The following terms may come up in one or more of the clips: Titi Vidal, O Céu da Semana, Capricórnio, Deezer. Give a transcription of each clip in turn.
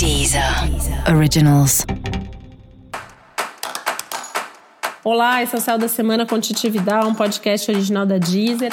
Deezer Originals. Olá, esse é o Céu da Semana com Titi Vidal, um podcast original da Deezer.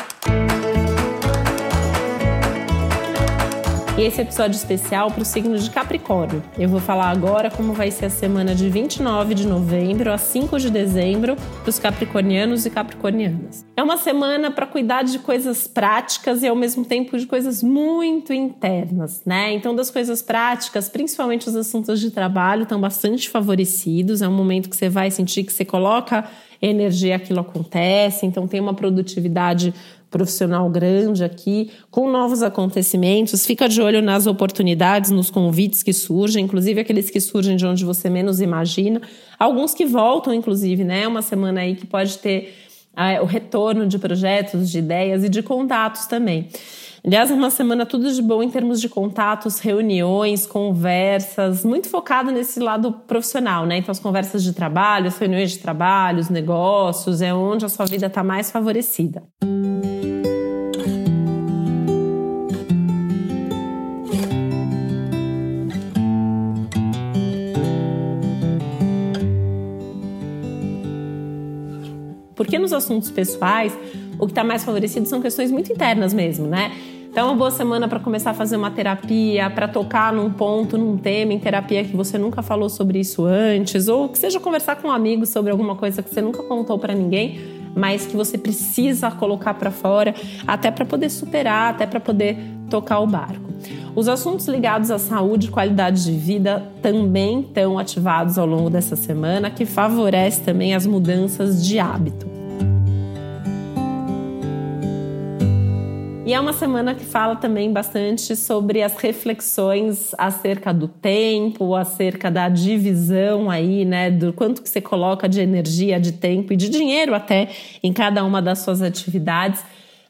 E esse episódio especial para o signo de Capricórnio. Eu vou falar agora como vai ser a semana de 29 de novembro a 5 de dezembro para os capricornianos e capricornianas. É uma semana para cuidar de coisas práticas e ao mesmo tempo de coisas muito internas, né? Então, das coisas práticas, principalmente os assuntos de trabalho estão bastante favorecidos. É um momento que você vai sentir que você coloca energia, aquilo acontece, então tem uma produtividade profissional grande aqui, com novos acontecimentos. Fica de olho nas oportunidades, nos convites que surgem, inclusive aqueles que surgem de onde você menos imagina, alguns que voltam, inclusive, né? Uma semana aí que pode ter o retorno de projetos, de ideias e de contatos também. Aliás, é uma semana tudo de bom em termos de contatos, reuniões, conversas, muito focado nesse lado profissional, né? Então, as conversas de trabalho, as reuniões de trabalho, os negócios, é onde a sua vida está mais favorecida. Porque nos assuntos pessoais, o que está mais favorecido são questões muito internas mesmo, né? Então, é uma boa semana para começar a fazer uma terapia, para tocar num ponto, num tema em terapia que você nunca falou sobre isso antes, ou que seja conversar com um amigo sobre alguma coisa que você nunca contou para ninguém, mas que você precisa colocar para fora, até para poder superar, até para poder tocar o barco. Os assuntos ligados à saúde e qualidade de vida também estão ativados ao longo dessa semana, que favorece também as mudanças de hábito. E é uma semana que fala também bastante sobre as reflexões acerca do tempo, acerca da divisão aí, né, do quanto que você coloca de energia, de tempo e de dinheiro até em cada uma das suas atividades,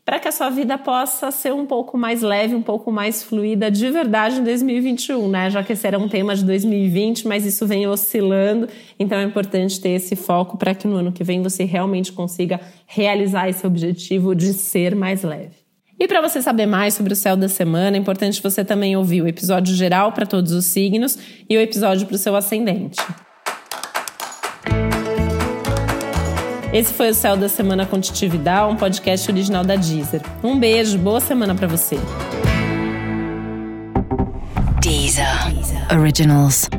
para que a sua vida possa ser um pouco mais leve, um pouco mais fluida de verdade em 2021, né? Já que esse era um tema de 2020, mas isso vem oscilando, então é importante ter esse foco para que no ano que vem você realmente consiga realizar esse objetivo de ser mais leve. E para você saber mais sobre o Céu da Semana, é importante você também ouvir o episódio geral para todos os signos e o episódio para o seu ascendente. Esse foi o Céu da Semana com Titi Vidal, um podcast original da Deezer. Um beijo, boa semana para você. Deezer Originals.